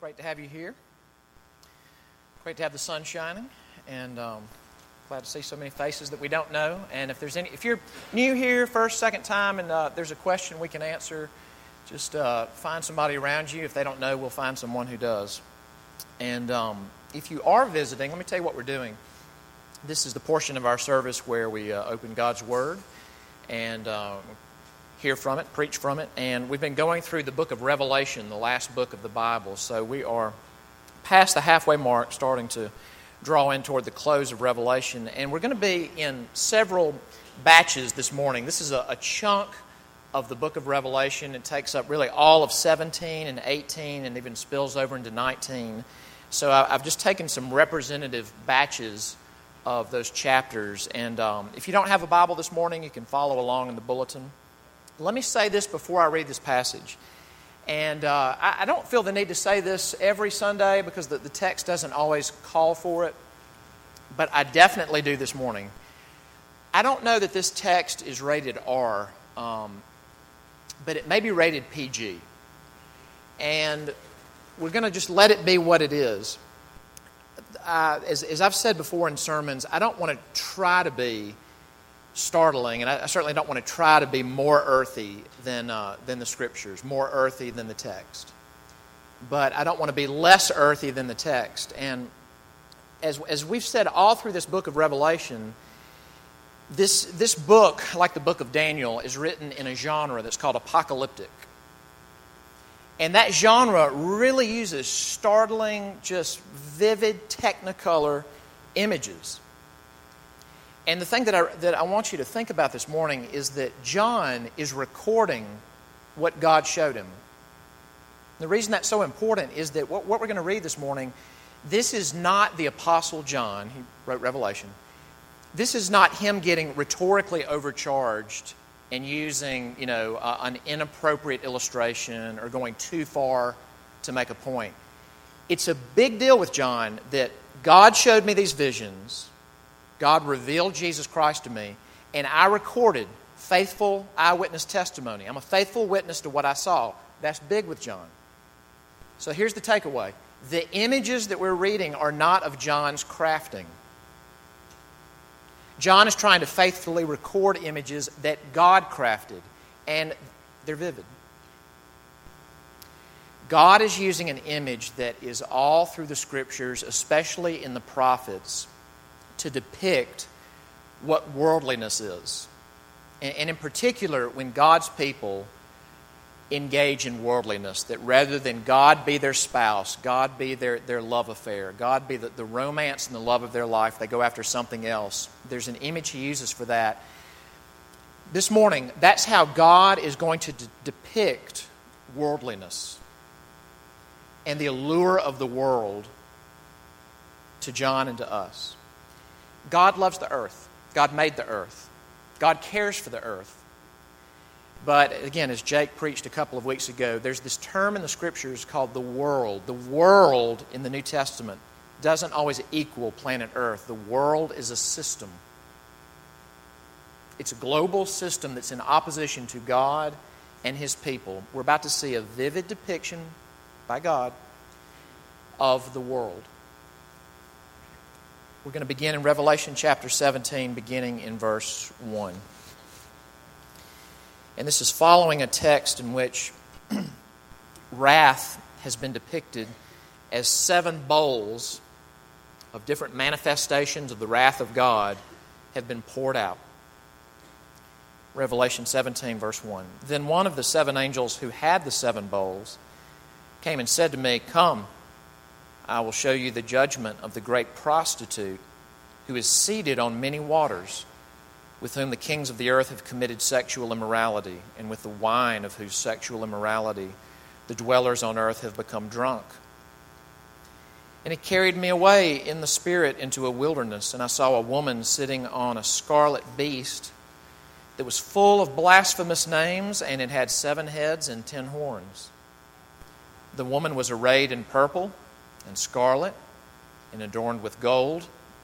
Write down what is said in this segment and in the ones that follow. Great to have you here. Great to have the sun shining, and glad to see so many faces that we don't know. And if you're new here, first, second time, and there's a question we can answer, just find somebody around you. If they don't know, we'll find someone who does. And if you are visiting, let me tell you what we're doing. This is the portion of our service where we open God's Word and hear from it, preach from it. And we've been going through the book of Revelation, the last book of the Bible. So we are past the halfway mark, starting to draw in toward the close of Revelation. And we're going to be in several batches this morning. This is a chunk of the book of Revelation. It takes up really all of 17 and 18 and even spills over into 19. So I've just taken some representative batches of those chapters. And if you don't have a Bible this morning, you can follow along in the bulletin. Let me say this before I read this passage. And I don't feel the need to say this every Sunday because the text doesn't always call for it. But I definitely do this morning. I don't know that this text is rated R, but it may be rated PG. And we're going to just let it be what it is. As I've said before in sermons, I don't want to try to be startling, and I certainly don't want to try to be more earthy than the Scriptures, more earthy than the text. But I don't want to be less earthy than the text. And as we've said all through this book of Revelation, this book, like the book of Daniel, is written in a genre that's called apocalyptic. And that genre really uses startling, just vivid technicolor images. And the thing that I want you to think about this morning is that John is recording what God showed him. The reason that's so important is that what we're going to read this morning, this is not the Apostle John. He wrote Revelation. This is not him getting rhetorically overcharged and using, an inappropriate illustration or going too far to make a point. It's a big deal with John that God showed me these visions, God revealed Jesus Christ to me, and I recorded faithful eyewitness testimony. I'm a faithful witness to what I saw. That's big with John. So here's the takeaway. The images that we're reading are not of John's crafting. John is trying to faithfully record images that God crafted, and they're vivid. God is using an image that is all through the Scriptures, especially in the prophets, to depict what worldliness is. And in particular, when God's people engage in worldliness, that rather than God be their spouse, God be their love affair, God be the romance and the love of their life, they go after something else. There's an image he uses for that. This morning, that's how God is going to depict worldliness and the allure of the world to John and to us. God loves the earth. God made the earth. God cares for the earth. But again, as Jake preached a couple of weeks ago, there's this term in the Scriptures called the world. The world in the New Testament doesn't always equal planet Earth. The world is a system. It's a global system that's in opposition to God and His people. We're about to see a vivid depiction by God of the world. We're going to begin in Revelation chapter 17, beginning in verse 1. And this is following a text in which wrath has been depicted as 7 bowls of different manifestations of the wrath of God have been poured out. Revelation 17, verse 1. Then one of the 7 angels who had the 7 bowls came and said to me, "Come, I will show you the judgment of the great prostitute who is seated on many waters, with whom the kings of the earth have committed sexual immorality, and with the wine of whose sexual immorality the dwellers on earth have become drunk." And it carried me away in the Spirit into a wilderness, and I saw a woman sitting on a scarlet beast that was full of blasphemous names, and it had 7 heads and 10 horns. The woman was arrayed in purple and scarlet, and adorned with gold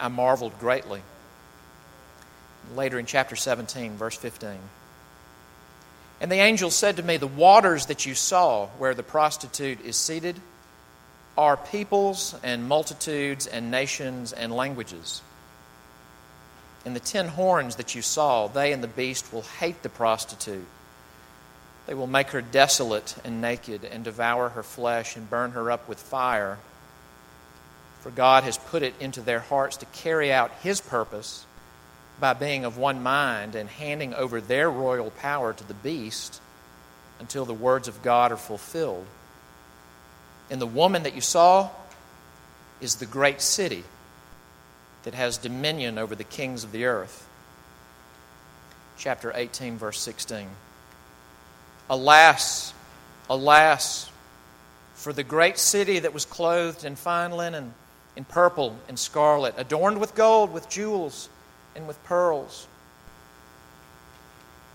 I marveled greatly. Later in chapter 17, verse 15. And the angel said to me, the waters that you saw where the prostitute is seated are peoples and multitudes and nations and languages. And the 10 horns that you saw, they and the beast will hate the prostitute. They will make her desolate and naked and devour her flesh and burn her up with fire. For God has put it into their hearts to carry out His purpose by being of one mind and handing over their royal power to the beast until the words of God are fulfilled. And the woman that you saw is the great city that has dominion over the kings of the earth. Chapter 18, verse 16. Alas, alas, for the great city that was clothed in fine linen, in purple and scarlet, adorned with gold, with jewels, and with pearls.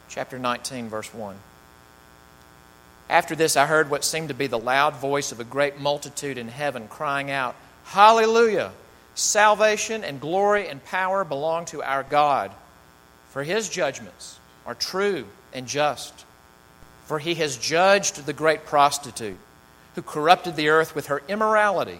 Chapter 19, verse 1. After this I heard what seemed to be the loud voice of a great multitude in heaven crying out, Hallelujah! Salvation and glory and power belong to our God, for His judgments are true and just. For He has judged the great prostitute who corrupted the earth with her immorality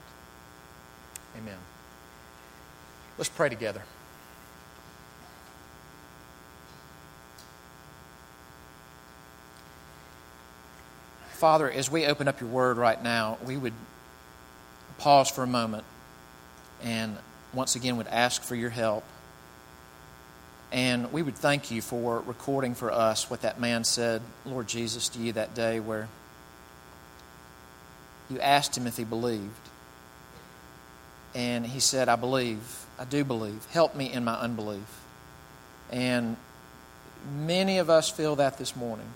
Amen. Let's pray together. Father, as we open up Your Word right now, we would pause for a moment and once again would ask for Your help. And we would thank You for recording for us what that man said, Lord Jesus, to You that day where You asked him if he believed. And he said, I believe. I do believe. Help me in my unbelief. And many of us feel that this morning,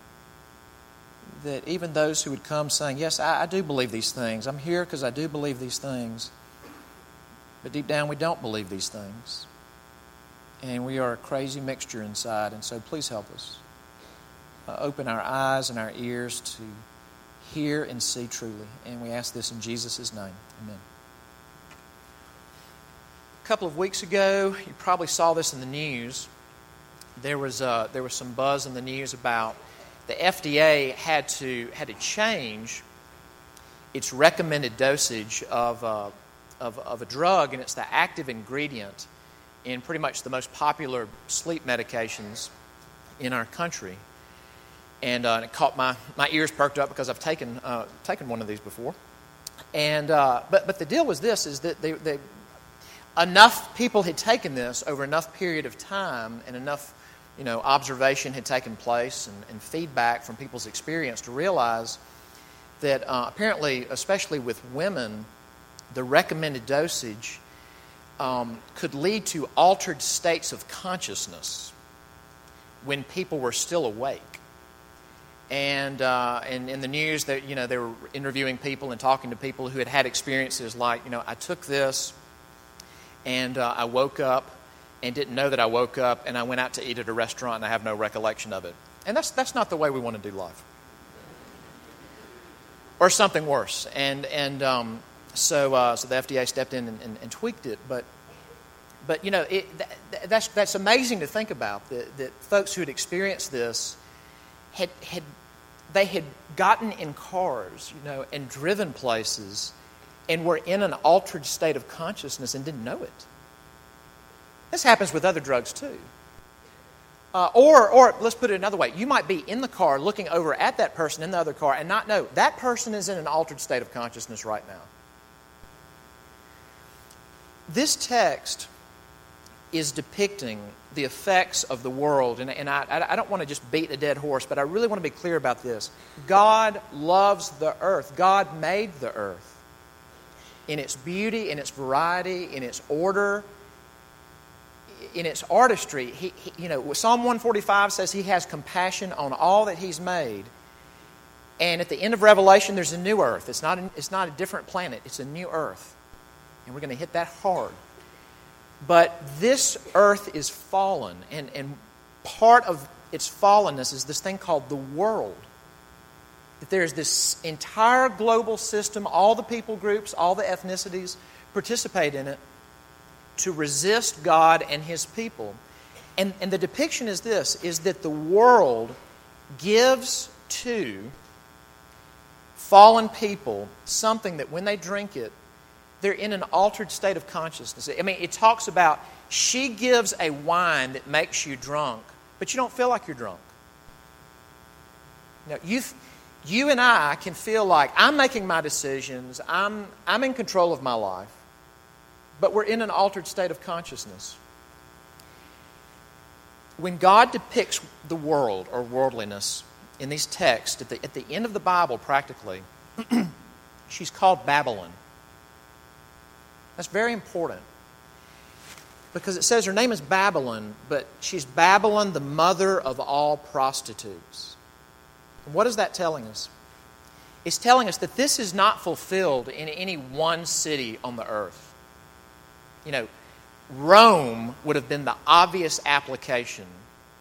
that even those who would come saying, yes, I do believe these things. I'm here because I do believe these things. But deep down, we don't believe these things. And we are a crazy mixture inside, and so please help us. Open our eyes and our ears to hear and see truly. And we ask this in Jesus' name. Amen. A couple of weeks ago, you probably saw this in the news. There was some buzz in the news about the FDA had to change its recommended dosage of a drug, and it's the active ingredient in pretty much the most popular sleep medications in our country. And it caught my ears perked up because I've taken one of these before. But the deal was this, is that they enough people had taken this over enough period of time and enough observation had taken place and feedback from people's experience to realize that apparently, especially with women, the recommended dosage could lead to altered states of consciousness when people were still awake. And in the news, that they were interviewing people and talking to people who had experiences like, I took this and I woke up and didn't know that I woke up, and I went out to eat at a restaurant and I have no recollection of it. And that's not the way we want to do life. Or something worse. So the FDA stepped in and tweaked it, but that's amazing to think about, that folks who had experienced this had gotten in cars, and driven places, and were in an altered state of consciousness and didn't know it. This happens with other drugs too. Or let's put it another way. You might be in the car looking over at that person in the other car and not know that person is in an altered state of consciousness right now. This text is depicting the effects of the world. And I don't want to just beat a dead horse, but I really want to be clear about this. God loves the earth. God made the earth in its beauty, in its variety, in its order, in its artistry. Psalm 145 says He has compassion on all that He's made. And at the end of Revelation, there's a new earth. It's not a different planet. It's a new earth. And we're going to hit that hard. But this earth is fallen, and part of its fallenness is this thing called the world. That there's this entire global system, all the people groups, all the ethnicities participate in it to resist God and His people. And the depiction is this, is that the world gives to fallen people something that when they drink it, they're in an altered state of consciousness. I mean, it talks about she gives a wine that makes you drunk, but you don't feel like you're drunk. Now, you and I can feel like I'm making my decisions, I'm in control of my life, but we're in an altered state of consciousness. When God depicts the world or worldliness in these texts, at the end of the Bible practically, she's called Babylon. That's very important because it says her name is Babylon, but she's Babylon, the mother of all prostitutes. And what is that telling us? It's telling us that this is not fulfilled in any one city on the earth. You know, Rome would have been the obvious application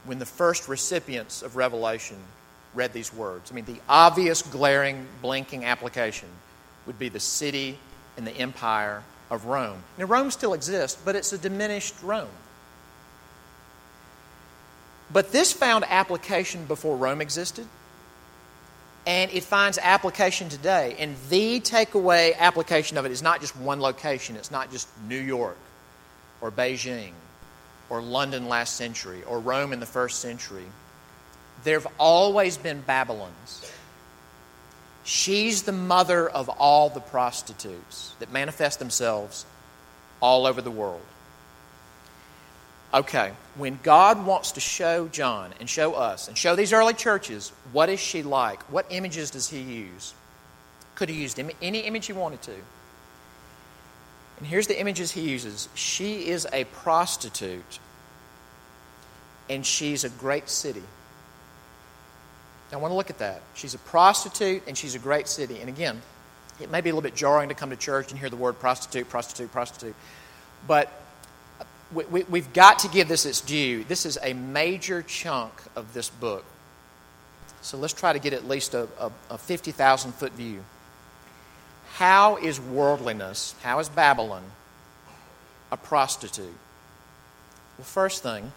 when the first recipients of Revelation read these words. I mean, the obvious, glaring, blinking application would be the city and the empire of Rome. Now, Rome still exists, but it's a diminished Rome. But this found application before Rome existed, and it finds application today. And the takeaway application of it is not just one location. It's not just New York or Beijing or London last century or Rome in the first century. There have always been Babylons. She's the mother of all the prostitutes that manifest themselves all over the world. Okay, when God wants to show John and show us and show these early churches, what is she like? What images does he use? Could he use any image he wanted to. And here's the images he uses. She is a prostitute, and she's a great city. I want to look at that. She's a prostitute and she's a great city. And again, it may be a little bit jarring to come to church and hear the word prostitute, prostitute, prostitute. But we've got to give this its due. This is a major chunk of this book. So let's try to get at least a 50,000-foot view. How is worldliness, how is Babylon a prostitute? Well, first thing,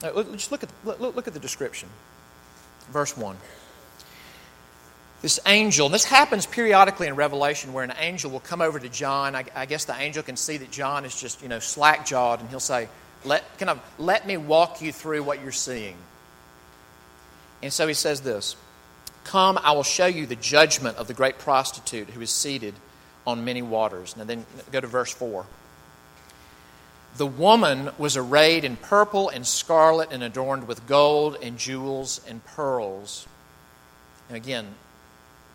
just look at the description. Verse 1. This angel, and this happens periodically in Revelation where an angel will come over to John. I guess the angel can see that John is just, slack-jawed, and he'll say, let me walk you through what you're seeing. And so he says this, "Come, I will show you the judgment of the great prostitute who is seated on many waters." Now then go to verse 4. "The woman was arrayed in purple and scarlet and adorned with gold and jewels and pearls." And again,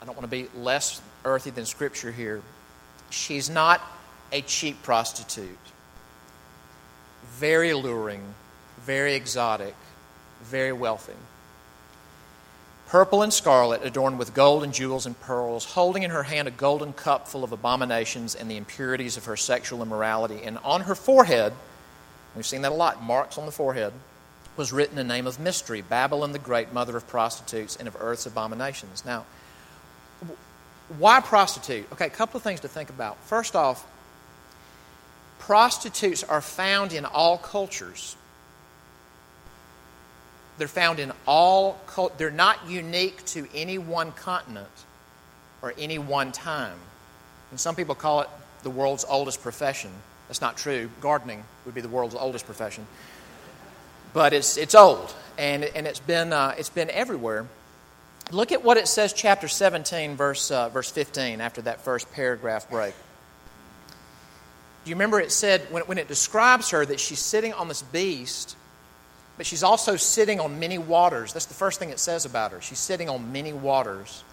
I don't want to be less earthy than Scripture here. She's not a cheap prostitute. Very alluring, very exotic, very wealthy. "Purple and scarlet, adorned with gold and jewels and pearls, holding in her hand a golden cup full of abominations and the impurities of her sexual immorality. And on her forehead," we've seen that a lot, marks on the forehead, "was written a name of mystery, Babylon the Great, mother of prostitutes and of earth's abominations." Now, why prostitute? Okay, a couple of things to think about. First off, prostitutes are found in all cultures. They're found in all cultures. They're not unique to any one continent or any one time. And some people call it the world's oldest profession. That's not true. Gardening would be the world's oldest profession. But it's old. and it's been everywhere. Look at what it says, chapter 17, verse 15, after that first paragraph break. Do you remember it said, when it describes her, that she's sitting on this beast, but she's also sitting on many waters. That's the first thing it says about her. She's sitting on many waters.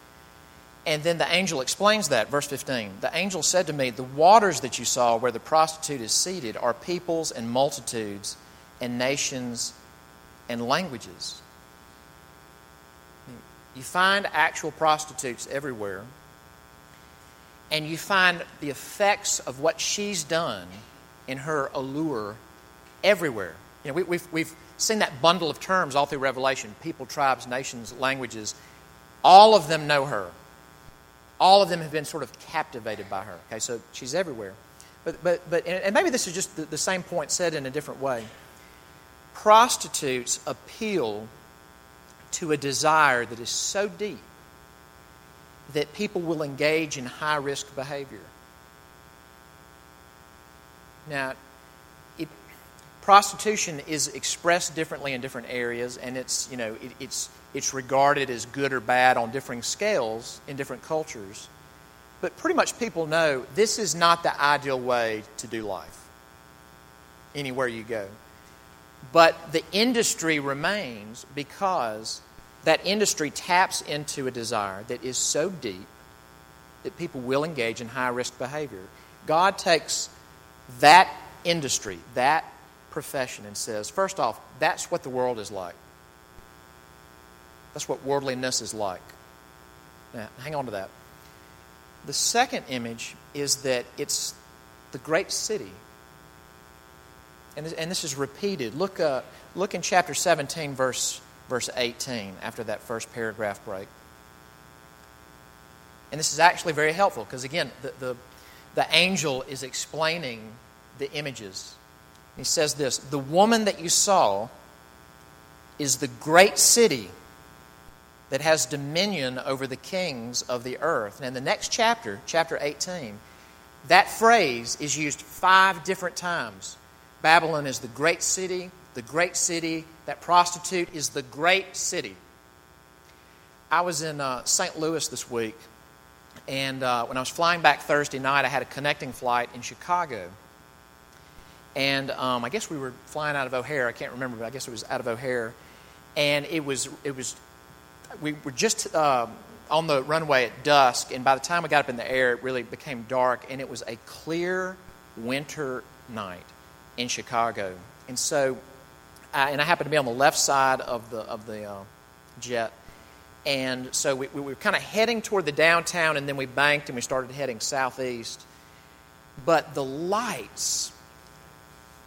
And then the angel explains that, verse 15. The angel said to me, "The waters that you saw where the prostitute is seated are peoples and multitudes and nations and languages." You find actual prostitutes everywhere, and you find the effects of what she's done in her allure everywhere. You know, we've seen that bundle of terms all through Revelation: people, tribes, nations, languages. All of them know her. All of them have been sort of captivated by her. Okay, so she's everywhere. But and maybe this is just the same point said in a different way. Prostitutes appeal to a desire that is so deep that people will engage in high-risk behavior. Now, prostitution is expressed differently in different areas, and it's regarded as good or bad on differing scales in different cultures. But pretty much people know this is not the ideal way to do life anywhere you go. But the industry remains because that industry taps into a desire that is so deep that people will engage in high-risk behavior. God takes that industry, that profession, and says, first off, that's what the world is like. That's what worldliness is like. Now, hang on to that. The second image is that it's the great city. And this is repeated. Look in chapter 17, verse 18, after that first paragraph break. And this is actually very helpful because, again, the angel is explaining the images. He says this: "The woman that you saw is the great city that has dominion over the kings of the earth." And in the next chapter, chapter 18, that phrase is used 5 different times. Babylon is the great city, that prostitute is the great city. I was in St. Louis this week, and when I was flying back Thursday night, I had a connecting flight in Chicago. And I guess we were flying out of O'Hare. I can't remember, but I guess it was out of O'Hare. And we were just on the runway at dusk, and by the time we got up in the air, it really became dark, and it was a clear winter night in Chicago. And so, I happened to be on the left side of the jet, and so we were kind of heading toward the downtown, and then we banked and we started heading southeast. But the lights,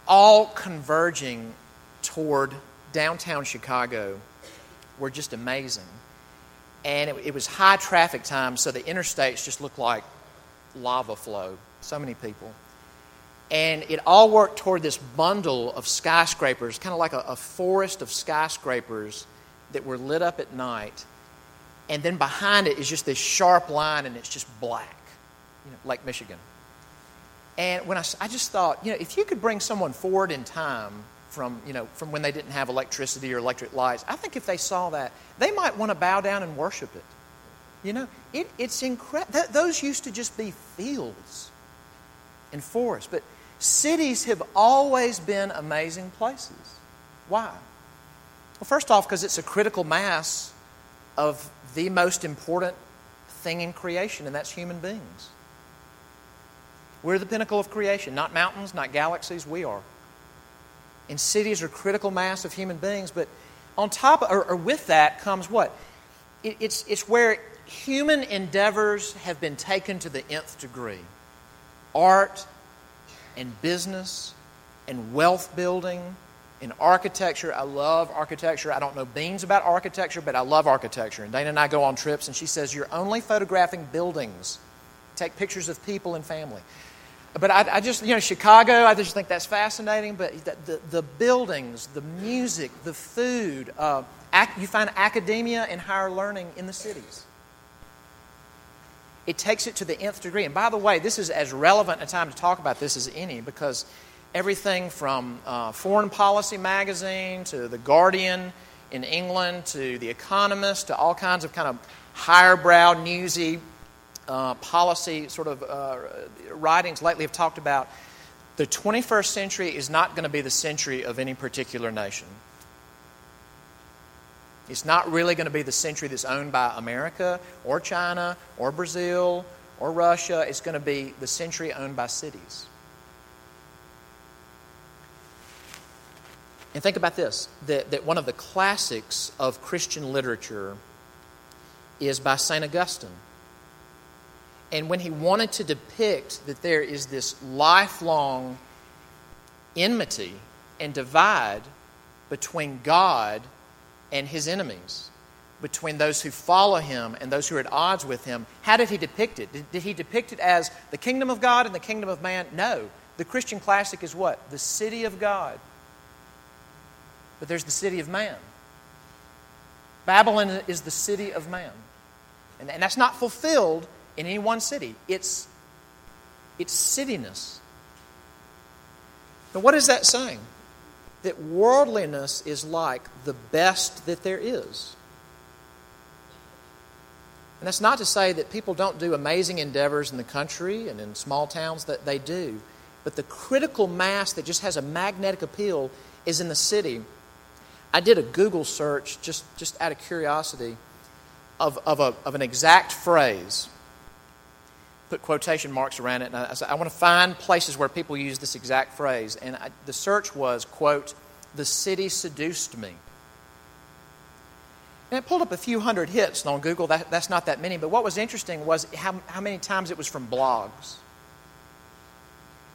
all converging toward downtown Chicago, were just amazing. And it was high traffic time, so the interstates just looked like lava flow. So many people. And it all worked toward this bundle of skyscrapers, kind of like a forest of skyscrapers that were lit up at night. And then behind it is just this sharp line, and it's just black, like Michigan. And when I just thought, if you could bring someone forward in time from when they didn't have electricity or electric lights, I think if they saw that, they might want to bow down and worship it. It's incredible. Those used to just be fields and forests, but cities have always been amazing places. Why? Well, first off, because it's a critical mass of the most important thing in creation, and that's human beings. We're the pinnacle of creation, not mountains, not galaxies, we are. And cities are critical mass of human beings, but on top of, or with that comes what? It's where human endeavors have been taken to the nth degree. Art and business and wealth building and architecture. I love architecture. I don't know beans about architecture, but I love architecture. And Dana and I go on trips, and she says, "You're only photographing buildings. Take pictures of people and family." But I just, Chicago, I just think that's fascinating. But the buildings, the music, the food, you find academia and higher learning in the cities. It takes it to the nth degree. And by the way, this is as relevant a time to talk about this as any, because everything from Foreign Policy magazine to The Guardian in England to The Economist to all kinds of kind of higher-brow, newsy policy sort of writings lately have talked about the 21st century is not going to be the century of any particular nation. It's not really going to be the century that's owned by America or China or Brazil or Russia. It's going to be the century owned by cities. And think about this, that one of the classics of Christian literature is by St. Augustine. And when he wanted to depict that there is this lifelong enmity and divide between God and his enemies, between those who follow him and those who are at odds with him, how did he depict it? Did he depict it as the kingdom of God and the kingdom of man? No. The Christian classic is what? The city of God. But there's the city of man. Babylon is the city of man. And that's not fulfilled in any one city. It's cityness. Now what is that saying? That worldliness is like the best that there is. And that's not to say that people don't do amazing endeavors in the country and in small towns, that they do. But the critical mass that just has a magnetic appeal is in the city. I did a Google search just out of curiosity of an exact phrase. Put quotation marks around it, and I said, I want to find places where people use this exact phrase. And the search was, quote, "The city seduced me." And it pulled up a few hundred hits, and on Google that's not that many. But what was interesting was how many times it was from blogs.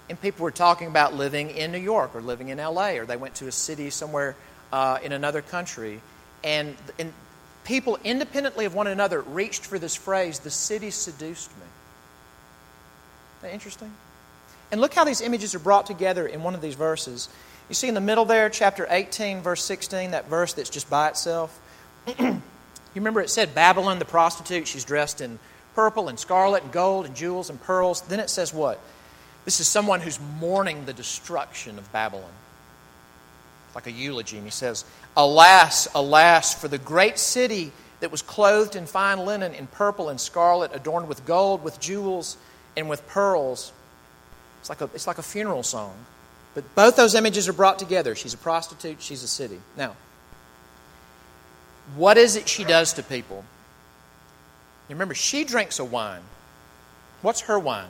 And people were talking about living in New York or living in LA, or they went to a city somewhere in another country. And people, independently of one another, reached for this phrase, "The city seduced me." Isn't that interesting? And look how these images are brought together in one of these verses. You see in the middle there, chapter 18, verse 16, that verse that's just by itself. You remember it said, Babylon the prostitute, she's dressed in purple and scarlet and gold and jewels and pearls. Then it says what? This is someone who's mourning the destruction of Babylon. Like a eulogy. And he says, "Alas, alas, for the great city that was clothed in fine linen, in purple and scarlet, adorned with gold, with jewels, and with pearls." It's like a funeral song. But both those images are brought together. She's a prostitute, she's a city. Now, what is it she does to people? You remember, she drinks a wine. What's her wine?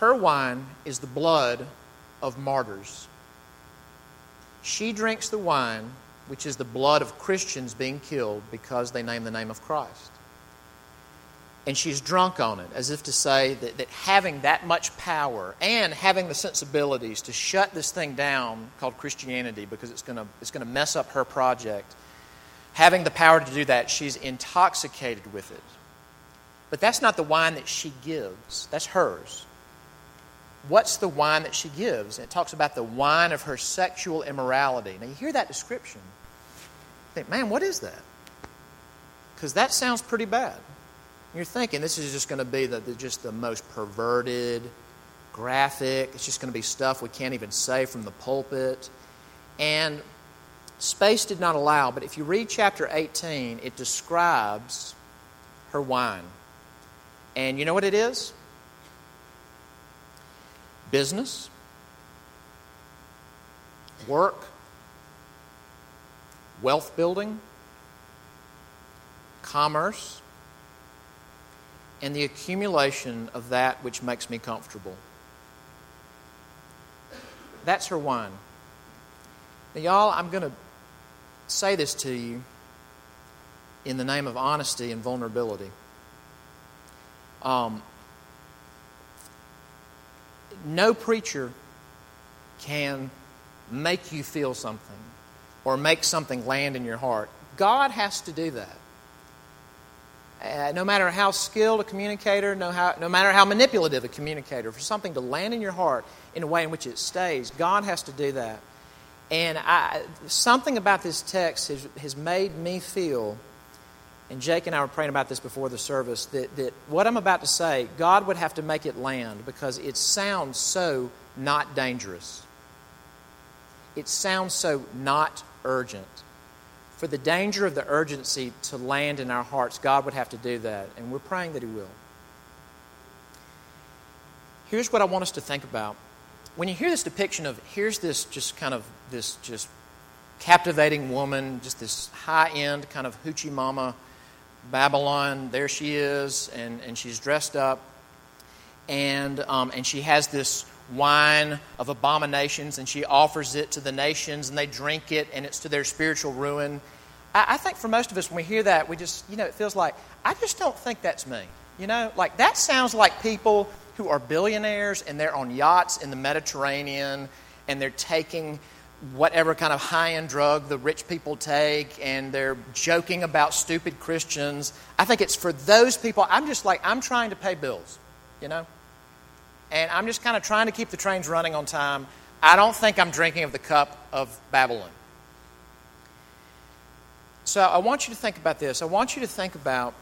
Her wine is the blood of martyrs. She drinks the wine, which is the blood of Christians being killed because they name the name of Christ. And she's drunk on it, as if to say that having that much power and having the sensibilities to shut this thing down called Christianity, because it's going to mess up her project, having the power to do that, she's intoxicated with it. But that's not the wine that she gives. That's hers. What's the wine that she gives? And it talks about the wine of her sexual immorality. Now you hear that description. You think, man, what is that? Because that sounds pretty bad. You're thinking this is just going to be the most perverted, graphic. It's just going to be stuff we can't even say from the pulpit. And space did not allow, but if you read chapter 18, it describes her wine. And you know what it is? Business, work, wealth building, commerce, and the accumulation of that which makes me comfortable. That's her wine. Now, y'all, I'm going to say this to you in the name of honesty and vulnerability. No preacher can make you feel something or make something land in your heart. God has to do that. No matter how skilled a communicator, no matter how manipulative a communicator, for something to land in your heart in a way in which it stays, God has to do that. And something about this text has made me feel, and Jake and I were praying about this before the service, that what I'm about to say, God would have to make it land, because it sounds so not dangerous. It sounds so not urgent. for the danger of the urgency to land in our hearts, God would have to do that, and we're praying that He will. Here's what I want us to think about. When you hear this depiction of, here's this just kind of, this just captivating woman, just this high-end kind of hoochie mama, Babylon, there she is, and she's dressed up, and she has this wine of abominations, and she offers it to the nations, and they drink it, and it's to their spiritual ruin. I think for most of us, when we hear that, we just, it feels like, I just don't think that's me. Like that sounds like people who are billionaires, and they're on yachts in the Mediterranean, and they're taking whatever kind of high-end drug the rich people take, and they're joking about stupid Christians. I think it's for those people. I'm just like, I'm trying to pay bills, and I'm just kind of trying to keep the trains running on time. I don't think I'm drinking of the cup of Babylon. So I want you to think about this. I want you to think about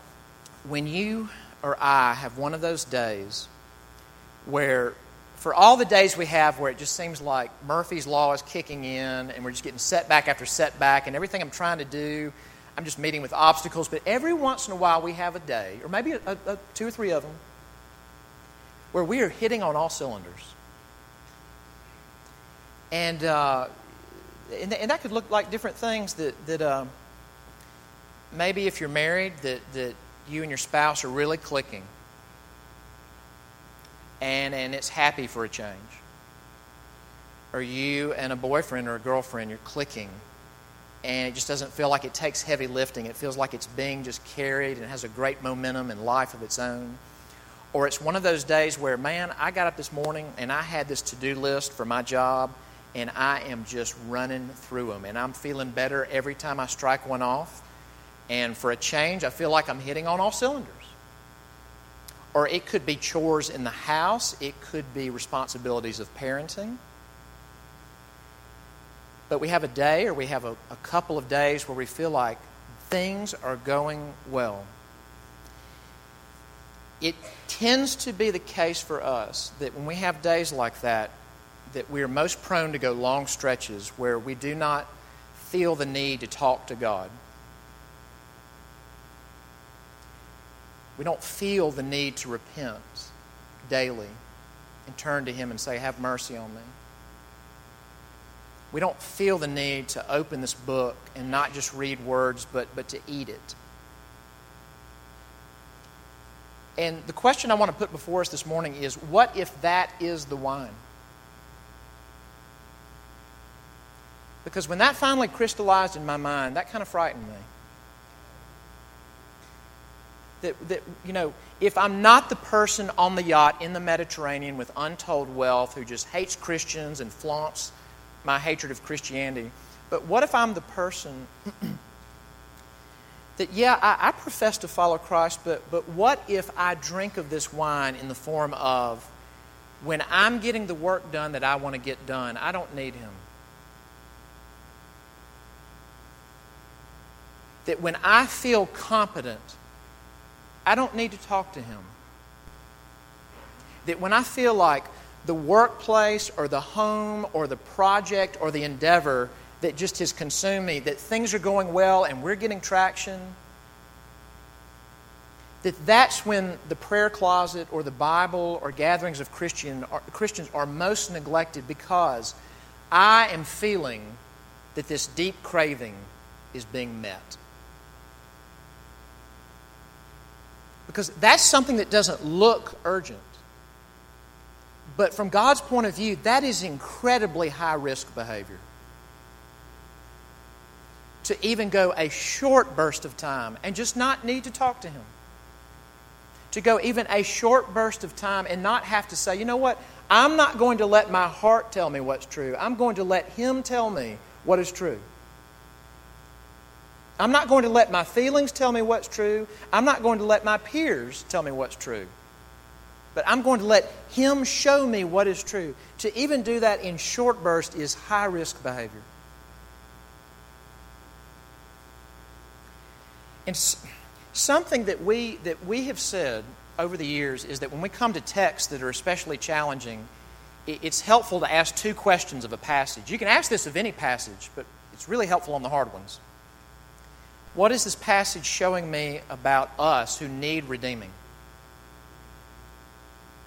when you or I have one of those days where, for all the days we have where it just seems like Murphy's Law is kicking in and we're just getting setback after setback, and everything I'm trying to do, I'm just meeting with obstacles. But every once in a while we have a day, or maybe two or three of them, where we are hitting on all cylinders. And that could look like different things that maybe if you're married, that you and your spouse are really clicking. And it's happy for a change. Or you and a boyfriend or a girlfriend, you're clicking, and it just doesn't feel like it takes heavy lifting. It feels like it's being just carried and has a great momentum and life of its own. Or it's one of those days where, man, I got up this morning and I had this to-do list for my job, and I am just running through them, and I'm feeling better every time I strike one off. And for a change, I feel like I'm hitting on all cylinders. Or it could be chores in the house. It could be responsibilities of parenting. But we have a day, or we have a couple of days where we feel like things are going well. It tends to be the case for us that when we have days like that, that we are most prone to go long stretches where we do not feel the need to talk to God. We don't feel the need to repent daily and turn to Him and say, have mercy on me. We don't feel the need to open this book and not just read words, but to eat it. And the question I want to put before us this morning is, what if that is the wine? Because when that finally crystallized in my mind, that kind of frightened me. That if I'm not the person on the yacht in the Mediterranean with untold wealth who just hates Christians and flaunts my hatred of Christianity, but what if I'm the person that, I profess to follow Christ, but what if I drink of this wine in the form of, when I'm getting the work done that I want to get done, I don't need Him. That when I feel competent, I don't need to talk to Him. That when I feel like the workplace or the home or the project or the endeavor that just has consumed me, that things are going well and we're getting traction, that's when the prayer closet or the Bible or gatherings of Christians are most neglected, because I am feeling that this deep craving is being met. Because that's something that doesn't look urgent. But from God's point of view, that is incredibly high-risk behavior. To even go a short burst of time and just not need to talk to Him. To go even a short burst of time and not have to say, you know what, I'm not going to let my heart tell me what's true. I'm going to let Him tell me what is true. I'm not going to let my feelings tell me what's true. I'm not going to let my peers tell me what's true. But I'm going to let Him show me what is true. To even do that in short bursts is high-risk behavior. And something that we have said over the years is that when we come to texts that are especially challenging, it's helpful to ask two questions of a passage. You can ask this of any passage, but it's really helpful on the hard ones. What is this passage showing me about us who need redeeming?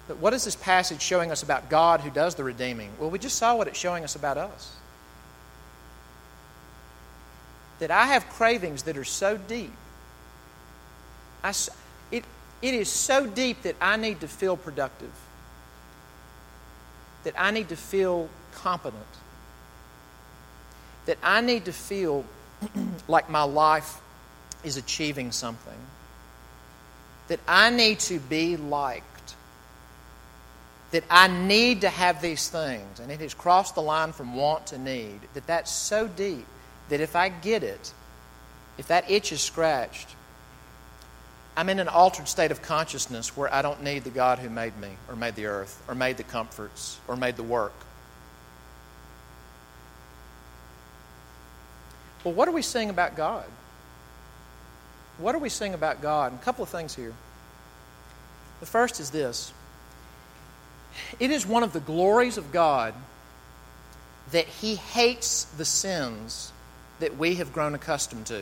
But what is this passage showing us about God who does the redeeming? Well, we just saw what it's showing us about us. That I have cravings that are so deep. It is so deep that I need to feel productive. That I need to feel competent. That I need to feel like my life is achieving something. That I need to be liked. That I need to have these things. And it has crossed the line from want to need. That's so deep that if I get it, if that itch is scratched, I'm in an altered state of consciousness where I don't need the God who made me or made the earth or made the comforts or made the work. Well, what are we seeing about God? What are we seeing about God? And a couple of things here. The first is this. It is one of the glories of God that He hates the sins that we have grown accustomed to.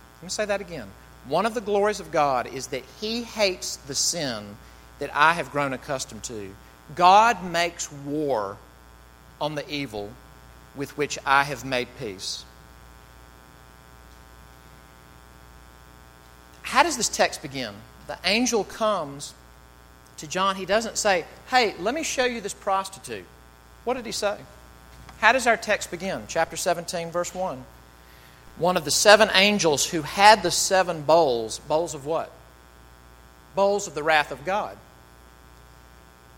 Let me say that again. One of the glories of God is that He hates the sin that I have grown accustomed to. God makes war on the evil with which I have made peace. How does this text begin? The angel comes to John. He doesn't say, hey, let me show you this prostitute. What did he say? How does our text begin? Chapter 17, verse 1. One of the seven angels who had the seven bowls, bowls of what? Bowls of the wrath of God,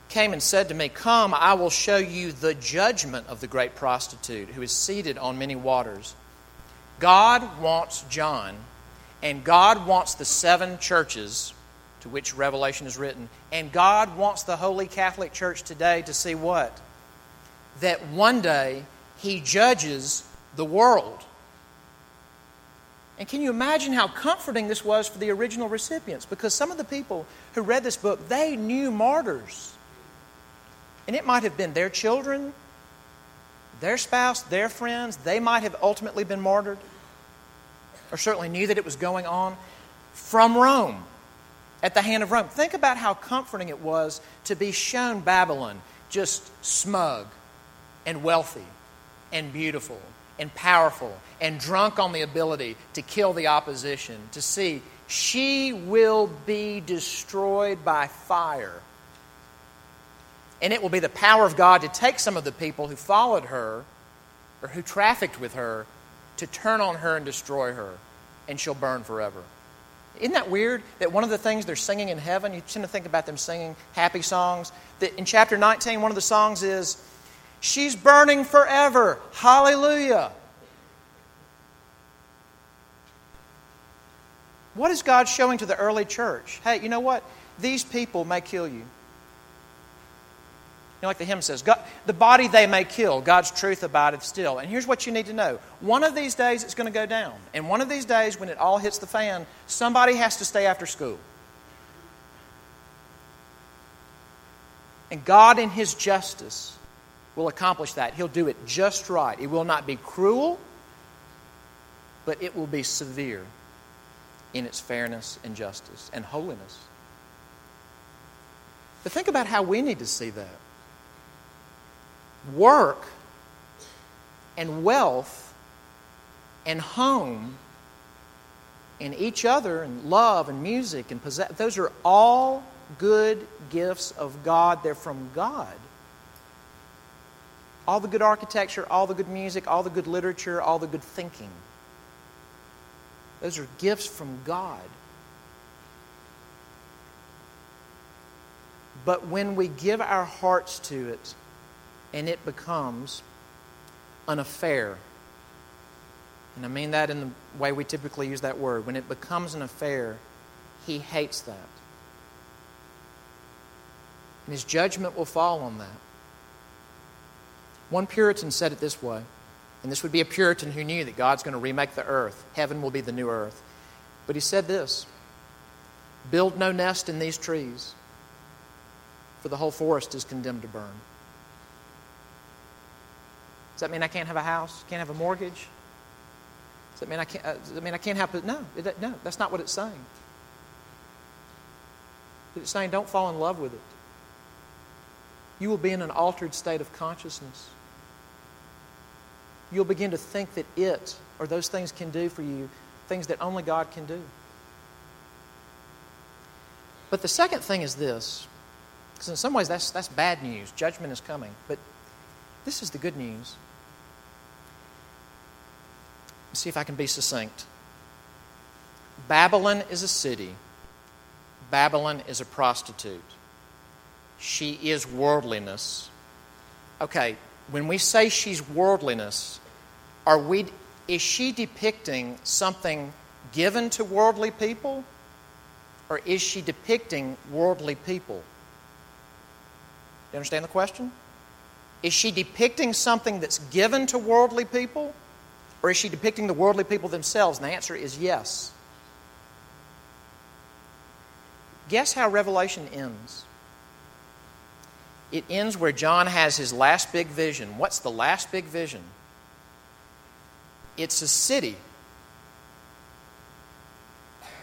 came and said to me, come, I will show you the judgment of the great prostitute who is seated on many waters. God wants John, and God wants the seven churches to which Revelation is written. And God wants the Holy Catholic Church today to see what? That one day He judges the world. And can you imagine how comforting this was for the original recipients? Because some of the people who read this book, they knew martyrs. And it might have been their children, their spouse, their friends. They might have ultimately been martyred, or certainly knew that it was going on from Rome, at the hand of Rome. Think about how comforting it was to be shown Babylon just smug and wealthy and beautiful and powerful and drunk on the ability to kill the opposition, to see she will be destroyed by fire. And it will be the power of God to take some of the people who followed her or who trafficked with her to turn on her and destroy her, and she'll burn forever. Isn't that weird that one of the things they're singing in heaven, you tend to think about them singing happy songs, that in chapter 19, one of the songs is, she's burning forever, hallelujah. What is God showing to the early church? Hey, you know what? These people may kill you. You know, like the hymn says, God, the body they may kill, God's truth abideth still. And here's what you need to know. One of these days it's going to go down. And one of these days when it all hits the fan, somebody has to stay after school. And God in His justice will accomplish that. He'll do it just right. It will not be cruel, but it will be severe in its fairness and justice and holiness. But think about how we need to see that. Work and wealth and home and each other and love and music and possess, those are all good gifts of God. They're from God. All the good architecture, all the good music, all the good literature, all the good thinking. Those are gifts from God. But when we give our hearts to it, and it becomes an affair. And I mean that in the way we typically use that word. When it becomes an affair, He hates that. And His judgment will fall on that. One Puritan said it this way, and this would be a Puritan who knew that God's going to remake the earth. Heaven will be the new earth. But he said this, build no nest in these trees, for the whole forest is condemned to burn. Does that mean I can't have a house? Can't have a mortgage? Does that mean I can't have? No, that's not what it's saying. It's saying don't fall in love with it. You will be in an altered state of consciousness. You'll begin to think that it or those things can do for you things that only God can do. But the second thing is this, because in some ways that's bad news. Judgment is coming. But this is the good news. Let's see if I can be succinct. Babylon is a city. Babylon is a prostitute. She is worldliness. Okay, when we say she's worldliness, is she depicting something given to worldly people? Or is she depicting worldly people? Do you understand the question? Is she depicting something that's given to worldly people? Or is she depicting the worldly people themselves? And the answer is yes. Guess how Revelation ends. It ends where John has his last big vision. What's the last big vision? It's a city.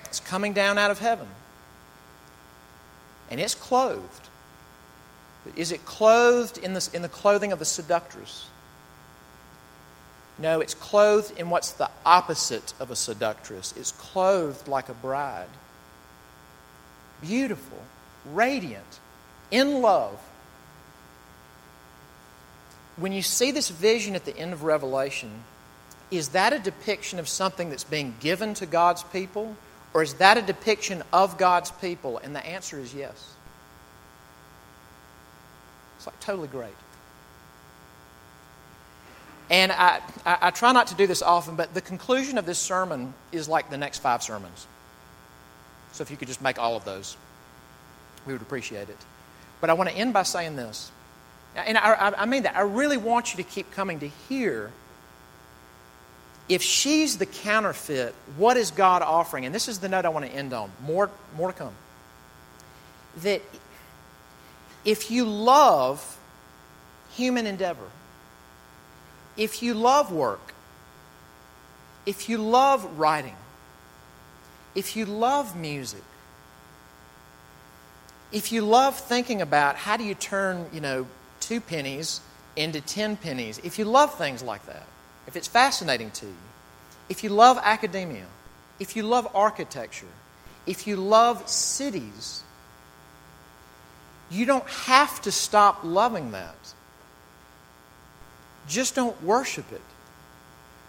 It's coming down out of heaven. And it's clothed. But is it clothed in the clothing of the seductress? No, it's clothed in what's the opposite of a seductress. It's clothed like a bride. Beautiful, radiant, in love. When you see this vision at the end of Revelation, is that a depiction of something that's being given to God's people? Or is that a depiction of God's people? And the answer is yes. It's like totally great. And I try not to do this often, but the conclusion of this sermon is like the next 5 sermons. So if you could just make all of those, we would appreciate it. But I want to end by saying this. And I mean that. I really want you to keep coming to hear. If she's the counterfeit, what is God offering? And this is the note I want to end on. More to come. That if you love human endeavor, if you love work, if you love writing, if you love music, if you love thinking about how do you turn, 2 pennies into 10 pennies, if you love things like that, if it's fascinating to you, if you love academia, if you love architecture, if you love cities, you don't have to stop loving that. Just don't worship it.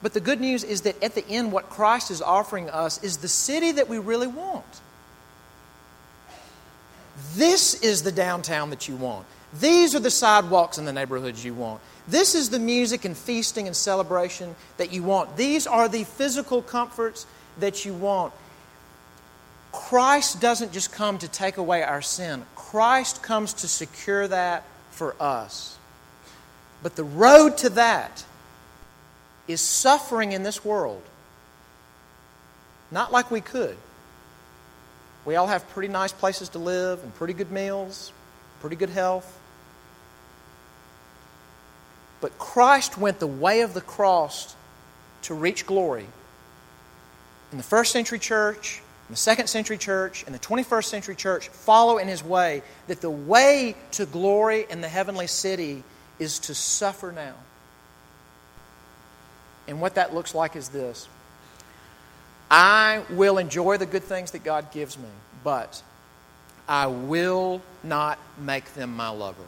But the good news is that at the end, what Christ is offering us is the city that we really want. This is the downtown that you want. These are the sidewalks in the neighborhoods you want. This is the music and feasting and celebration that you want. These are the physical comforts that you want. Christ doesn't just come to take away our sin. Christ comes to secure that for us. But the road to that is suffering in this world. Not like we could. We all have pretty nice places to live and pretty good meals, pretty good health. But Christ went the way of the cross to reach glory. In the 1st century church, in the 2nd century church, in the 21st century church, follow in His way, that the way to glory in the heavenly city is to suffer now. And what that looks like is this. I will enjoy the good things that God gives me, but I will not make them my lover.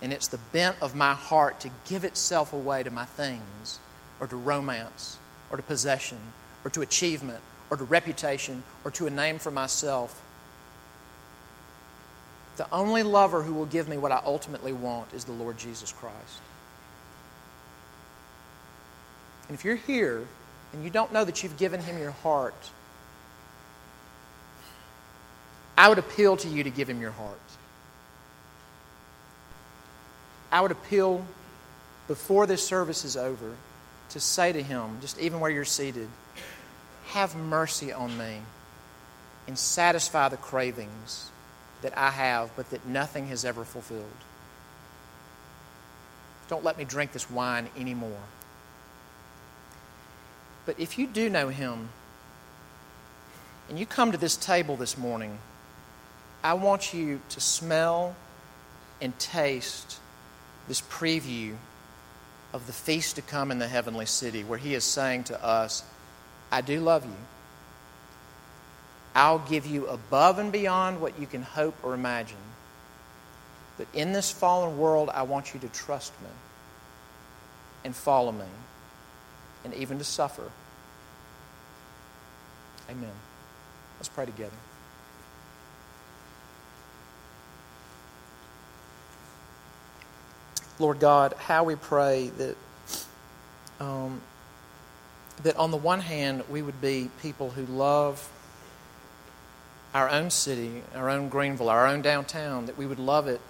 And it's the bent of my heart to give itself away to my things, or to romance, or to possession, or to achievement, or to reputation, or to a name for myself. The only lover who will give me what I ultimately want is the Lord Jesus Christ. And if you're here and you don't know that you've given Him your heart, I would appeal to you to give Him your heart. I would appeal before this service is over to say to Him, just even where you're seated, have mercy on me and satisfy the cravings that I have but that nothing has ever fulfilled. Don't let me drink this wine anymore. But if you do know him and you come to this table this morning, I want you to smell and taste this preview of the feast to come in the heavenly city, where he is saying to us, I do love you. I'll give you above and beyond what you can hope or imagine. But in this fallen world, I want you to trust me and follow me, and even to suffer. Amen. Let's pray together. Lord God, how we pray that that on the one hand we would be people who love our own city, our own Greenville, our own downtown, that we would love it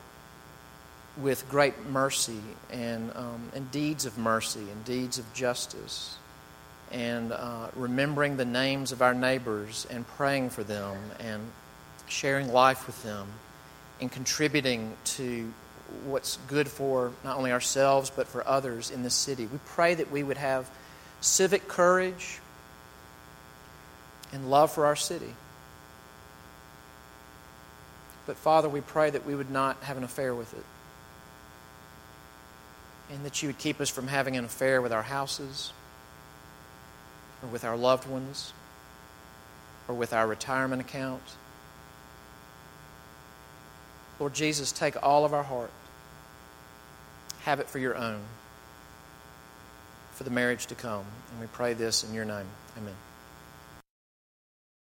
with great mercy and deeds of mercy and deeds of justice, and remembering the names of our neighbors and praying for them and sharing life with them and contributing to what's good for not only ourselves but for others in this city. We pray that we would have civic courage and love for our city. But Father, we pray that we would not have an affair with it, and that you would keep us from having an affair with our houses or with our loved ones or with our retirement account. Lord Jesus, take all of our heart. Have it for your own, for the marriage to come. And we pray this in your name. Amen.